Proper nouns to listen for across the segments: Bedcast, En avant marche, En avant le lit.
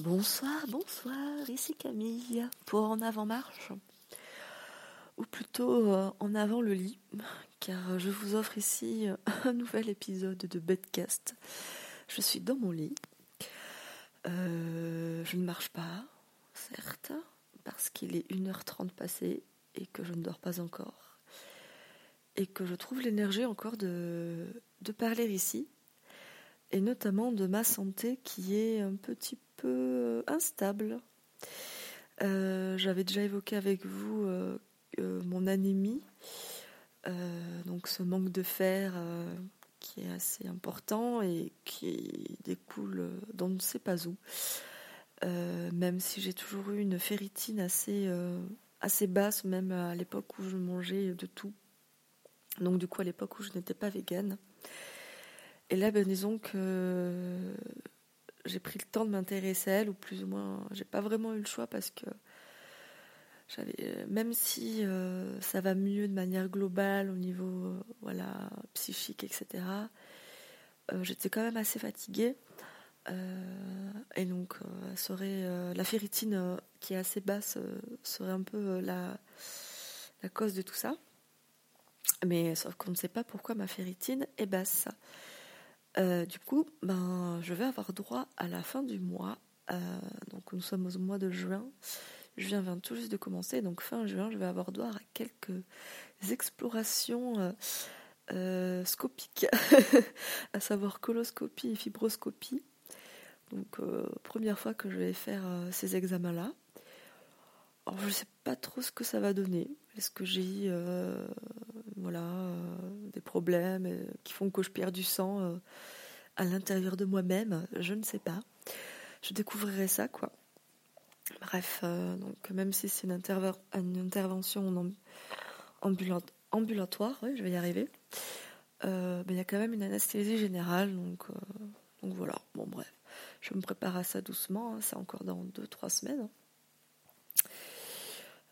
Bonsoir, ici Camille pour En avant marche, ou plutôt En avant le lit, car je vous offre ici un nouvel épisode de Bedcast. Je suis dans mon lit, je ne marche pas, certes, parce qu'il est 1h30 passé et que je ne dors pas encore, et que je trouve l'énergie encore de parler ici, et notamment de ma santé qui est un petit peu instable. J'avais déjà évoqué avec vous mon anémie, donc ce manque de fer qui est assez important et qui découle d'on ne sait pas où, même si j'ai toujours eu une ferritine assez basse, même à l'époque où je mangeais de tout, donc du coup à l'époque où je n'étais pas végane. Et là, disons que j'ai pris le temps de m'intéresser à elle, ou plus ou moins, j'ai pas vraiment eu le choix, parce que même si ça va mieux de manière globale au niveau psychique, etc., j'étais quand même assez fatiguée, et donc la ferritine qui est assez basse serait un peu la cause de tout ça, mais sauf qu'on ne sait pas pourquoi ma ferritine est basse. Du coup, je vais avoir droit à la fin du mois, donc nous sommes au mois de juin, je viens tout juste de commencer, donc fin juin, je vais avoir droit à quelques explorations scopiques, à savoir coloscopie et fibroscopie, donc première fois que je vais faire ces examens-là. Alors, je ne sais pas trop ce que ça va donner. Est-ce que j'ai des problèmes qui font que je perds du sang à l'intérieur de moi-même? Je ne sais pas. Je découvrirai ça, quoi. Bref, donc même si c'est une intervention ambulatoire, oui, je vais y arriver, il y a quand même une anesthésie générale, donc voilà. Bon, bref, je me prépare à ça doucement, hein. C'est encore dans 2-3 semaines. Hein.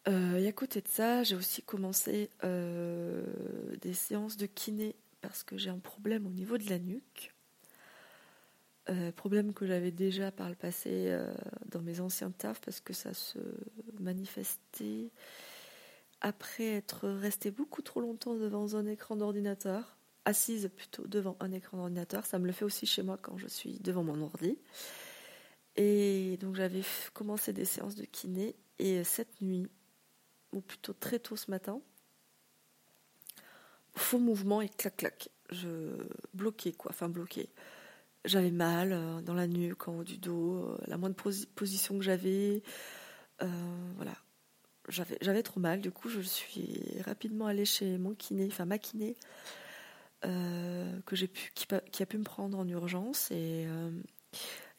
Et à côté de ça, j'ai aussi commencé des séances de kiné parce que j'ai un problème au niveau de la nuque, problème que j'avais déjà par le passé dans mes anciens tafs, parce que ça se manifestait après être restée beaucoup trop longtemps devant un écran d'ordinateur, assise plutôt devant un écran d'ordinateur. Ça me le fait aussi chez moi quand je suis devant mon ordi. Et donc j'avais commencé des séances de kiné, et cette nuit, ou plutôt très tôt ce matin, faux mouvement et clac, je bloquais quoi, j'avais mal dans la nuque, en haut du dos, la moindre position que j'avais, j'avais trop mal. Du coup je suis rapidement allée chez ma kiné, qui a pu me prendre en urgence, et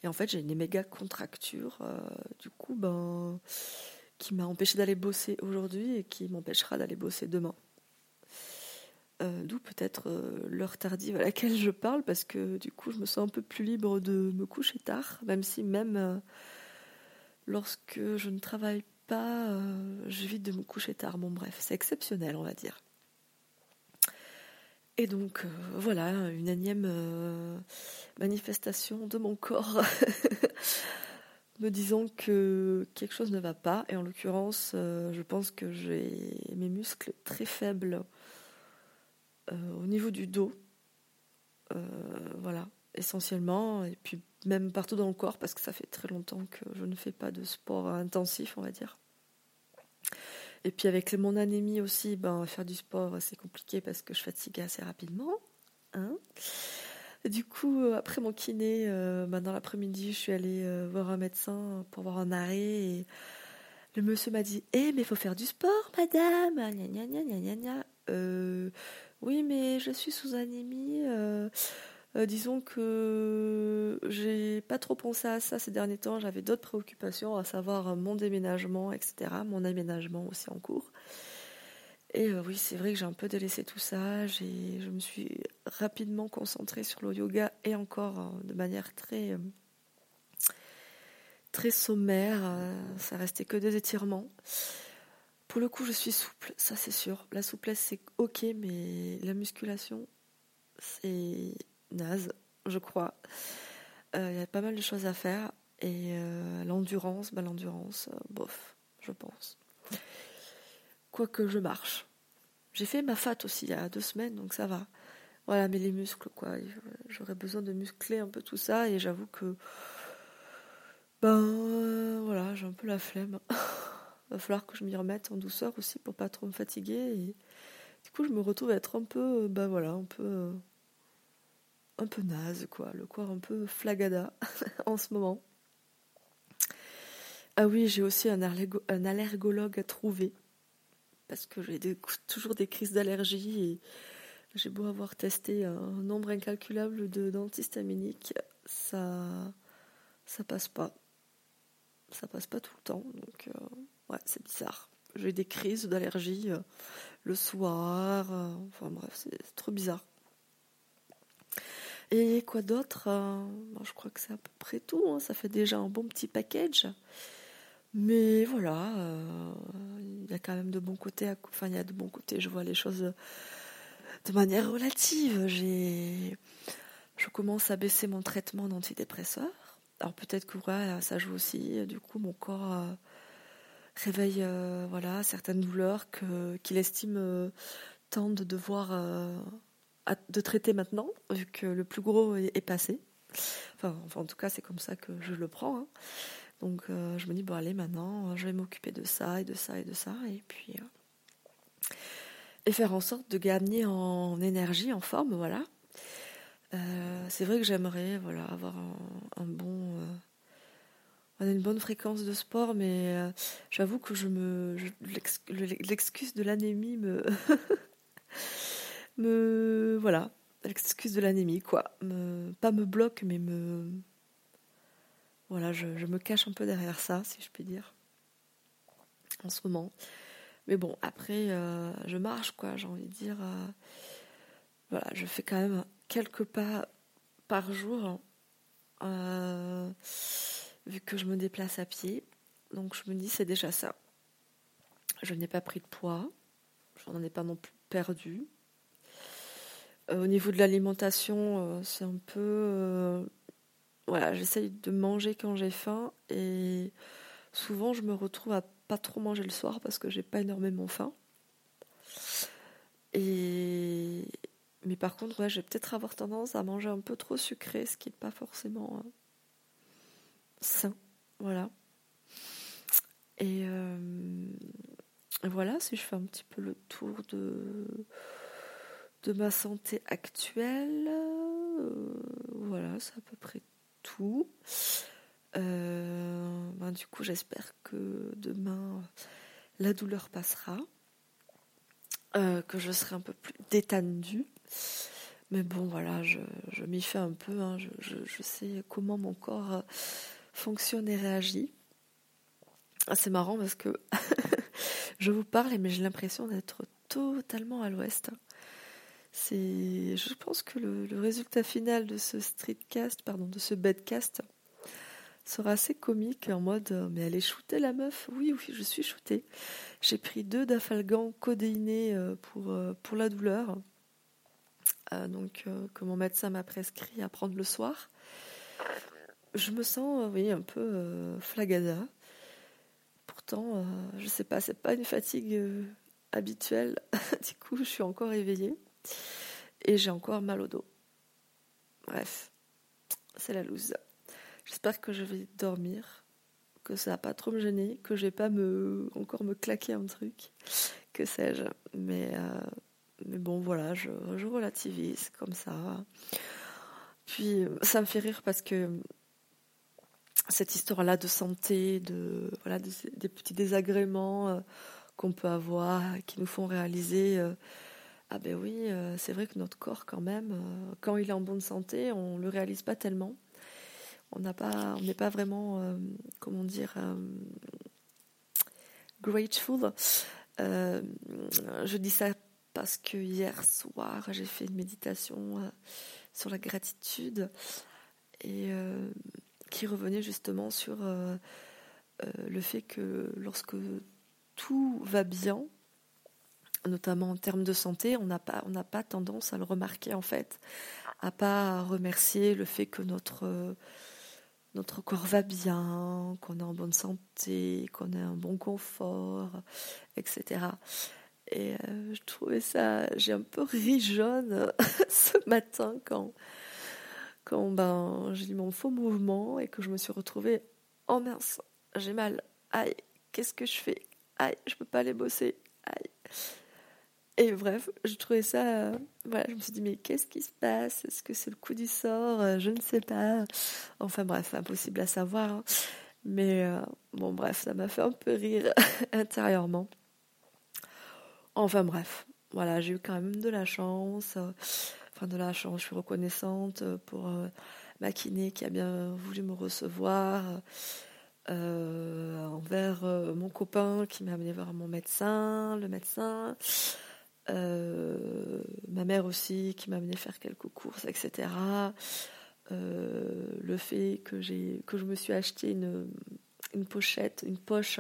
en fait, j'ai une méga contracture, du coup, qui m'a empêchée d'aller bosser aujourd'hui et qui m'empêchera d'aller bosser demain. D'où peut-être l'heure tardive à laquelle je parle, parce que du coup, je me sens un peu plus libre de me coucher tard, même lorsque je ne travaille pas, j'évite de me coucher tard. Bon, bref, c'est exceptionnel, on va dire. Et donc, une énième manifestation de mon corps me disant que quelque chose ne va pas. Et en l'occurrence, je pense que j'ai mes muscles très faibles au niveau du dos, essentiellement. Et puis même partout dans le corps, parce que ça fait très longtemps que je ne fais pas de sport intensif, on va dire. Et puis avec mon anémie aussi, faire du sport c'est compliqué parce que je fatigue assez rapidement. Hein, du coup, après mon kiné, dans l'après-midi, je suis allée voir un médecin pour voir un arrêt. Et le monsieur m'a dit « Eh, mais il faut faire du sport, madame !»« Gna, gna, gna, gna, gna. » Oui, mais je suis sous anémie. Disons que j'ai pas trop pensé à ça ces derniers temps, j'avais d'autres préoccupations, à savoir mon déménagement, etc. Mon aménagement aussi en cours. Et oui, c'est vrai que j'ai un peu délaissé tout ça. Je me suis rapidement concentrée sur le yoga, et encore de manière très, très sommaire. Ça restait que des étirements. Pour le coup, je suis souple, ça c'est sûr. La souplesse c'est ok, mais la musculation c'est naze, je crois. Il y a pas mal de choses à faire, Et l'endurance, bof, je pense. Quoique je marche. J'ai fait ma fat aussi il y a 2 semaines, donc ça va. Voilà, mais les muscles, quoi. J'aurais besoin de muscler un peu tout ça, et j'avoue que... voilà, j'ai un peu la flemme. Va falloir que je m'y remette en douceur aussi pour pas trop me fatiguer. Et du coup, je me retrouve à être un peu naze, quoi. Le corps un peu flagada en ce moment. Ah oui, j'ai aussi un allergologue à trouver. Parce que j'ai toujours des crises d'allergie et j'ai beau avoir testé un nombre incalculable de d'antihistaminiques, ça passe pas. Ça passe pas tout le temps, donc ouais, c'est bizarre. J'ai des crises d'allergie le soir, enfin bref, c'est trop bizarre. Et quoi d'autre ? Je crois que c'est à peu près tout, hein. Ça fait déjà un bon petit package. Mais voilà, il y a quand même de bons côtés. Enfin, il y a de bons côtés. Je vois les choses de manière relative. Je commence à baisser mon traitement d'antidépresseur. Alors peut-être que ouais, ça joue aussi. Du coup, mon corps réveille certaines douleurs qu'il estime tant de devoir de traiter maintenant, vu que le plus gros est passé. Enfin, en tout cas, c'est comme ça que je le prends, hein. Donc je me dis, bon allez, maintenant, je vais m'occuper de ça, et de ça, et de ça, et puis... et faire en sorte de gagner en énergie, en forme, voilà. C'est vrai que j'aimerais avoir un bon... une bonne fréquence de sport, mais j'avoue que l'excuse de l'anémie l'excuse de l'anémie, quoi. Pas me bloque, mais me... Voilà, je me cache un peu derrière ça, si je puis dire, en ce moment. Mais bon, après, je marche, quoi, j'ai envie de dire. Je fais quand même quelques pas par jour, vu que je me déplace à pied. Donc je me dis, c'est déjà ça. Je n'ai pas pris de poids, je n'en ai pas non plus perdu. Au niveau de l'alimentation, c'est un peu... j'essaye de manger quand j'ai faim et souvent je me retrouve à pas trop manger le soir parce que j'ai pas énormément faim. Mais par contre, ouais, je vais peut-être avoir tendance à manger un peu trop sucré, ce qui n'est pas forcément sain. Voilà. Et voilà, si je fais un petit peu le tour de ma santé actuelle, voilà, c'est à peu près tout. Du coup, j'espère que demain la douleur passera, que je serai un peu plus détendue, mais bon voilà, je m'y fais un peu, hein. Je sais comment mon corps fonctionne et réagit. C'est marrant parce que je vous parle mais j'ai l'impression d'être totalement à l'ouest. Je pense que le résultat final de ce bedcast sera assez comique, en mode mais elle est shootée la meuf, oui je suis shootée. J'ai pris 2 dafalgan codéinés pour la douleur, que mon médecin m'a prescrit à prendre le soir. Je me sens un peu flagada. Pourtant je sais pas, c'est pas une fatigue habituelle. Du coup je suis encore éveillée et j'ai encore mal au dos. Bref, c'est la loose. J'espère que je vais dormir, que ça va pas trop me gêner, que je vais pas encore me claquer un truc, que sais-je. Mais bon, voilà, je relativise comme ça. Puis ça me fait rire parce que cette histoire-là de santé, des petits désagréments qu'on peut avoir, qui nous font réaliser... ah ben oui, c'est vrai que notre corps quand même, quand il est en bonne santé, on ne le réalise pas tellement. On n'est pas vraiment, grateful. Je dis ça parce que hier soir, j'ai fait une méditation sur la gratitude et qui revenait justement sur le fait que lorsque tout va bien, notamment en termes de santé, on n'a pas tendance à le remarquer en fait, à pas remercier le fait que notre notre corps va bien, qu'on est en bonne santé, qu'on a un bon confort, etc. Et je trouvais ça, j'ai un peu ri jaune ce matin quand j'ai eu mon faux mouvement et que je me suis retrouvée en mince, j'ai mal, aïe, qu'est-ce que je fais, aïe, je peux pas aller bosser, aïe. Et bref, je trouvais ça, voilà, je me suis dit, mais qu'est-ce qui se passe? Est-ce que c'est le coup du sort? Je ne sais pas. Enfin bref, impossible à savoir. Hein. Mais bon bref, ça m'a fait un peu rire intérieurement. Enfin bref, voilà, j'ai eu quand même de la chance. Enfin de la chance, je suis reconnaissante pour ma kiné qui a bien voulu me recevoir. Envers mon copain qui m'a amené voir mon médecin, le médecin... ma mère aussi qui m'a amené faire quelques courses, etc. Le fait que je me suis acheté une poche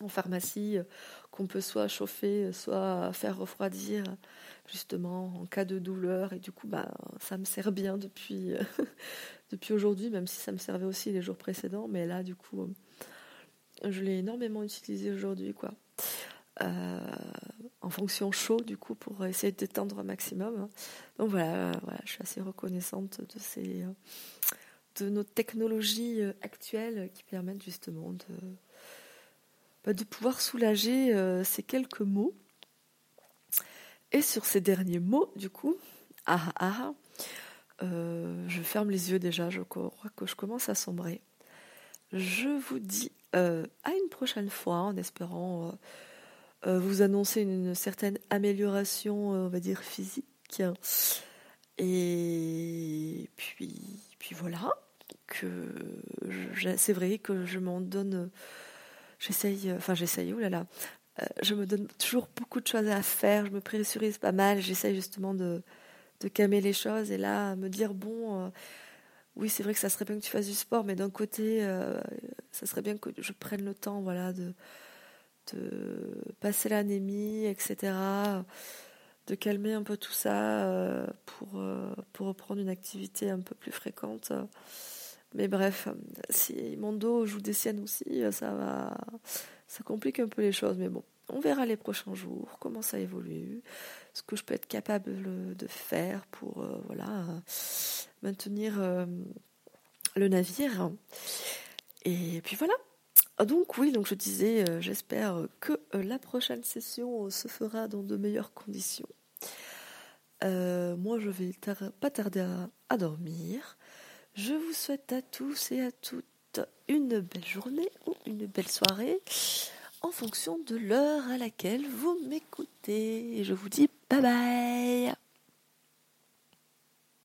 en pharmacie qu'on peut soit chauffer, soit faire refroidir justement en cas de douleur. Et du coup, ça me sert bien depuis aujourd'hui, même si ça me servait aussi les jours précédents. Mais là, du coup, je l'ai énormément utilisé aujourd'hui, quoi. En fonction chaud du coup pour essayer de détendre un maximum. Donc voilà, je suis assez reconnaissante de nos technologies actuelles qui permettent justement de pouvoir soulager ces quelques maux. Et sur ces derniers mots du coup, je ferme les yeux déjà, je crois que je commence à sombrer. Je vous dis à une prochaine fois en espérant vous annoncez une certaine amélioration, on va dire, physique. Et puis voilà, c'est vrai que je m'en donne... J'essaye, oulala. Je me donne toujours beaucoup de choses à faire, je me pressurise pas mal, j'essaye justement de calmer les choses et là, me dire, oui, c'est vrai que ça serait bien que tu fasses du sport, mais d'un côté, ça serait bien que je prenne le temps, voilà, de passer l'anémie, etc., de calmer un peu tout ça pour reprendre une activité un peu plus fréquente. Mais bref, si mon dos joue des siennes aussi, ça complique un peu les choses. Mais bon, on verra les prochains jours, comment ça évolue, ce que je peux être capable de faire pour maintenir le navire. Et puis voilà. Donc oui, donc je disais, j'espère que la prochaine session se fera dans de meilleures conditions. Moi, je vais pas tarder à dormir. Je vous souhaite à tous et à toutes une belle journée ou une belle soirée en fonction de l'heure à laquelle vous m'écoutez. Je vous dis bye bye.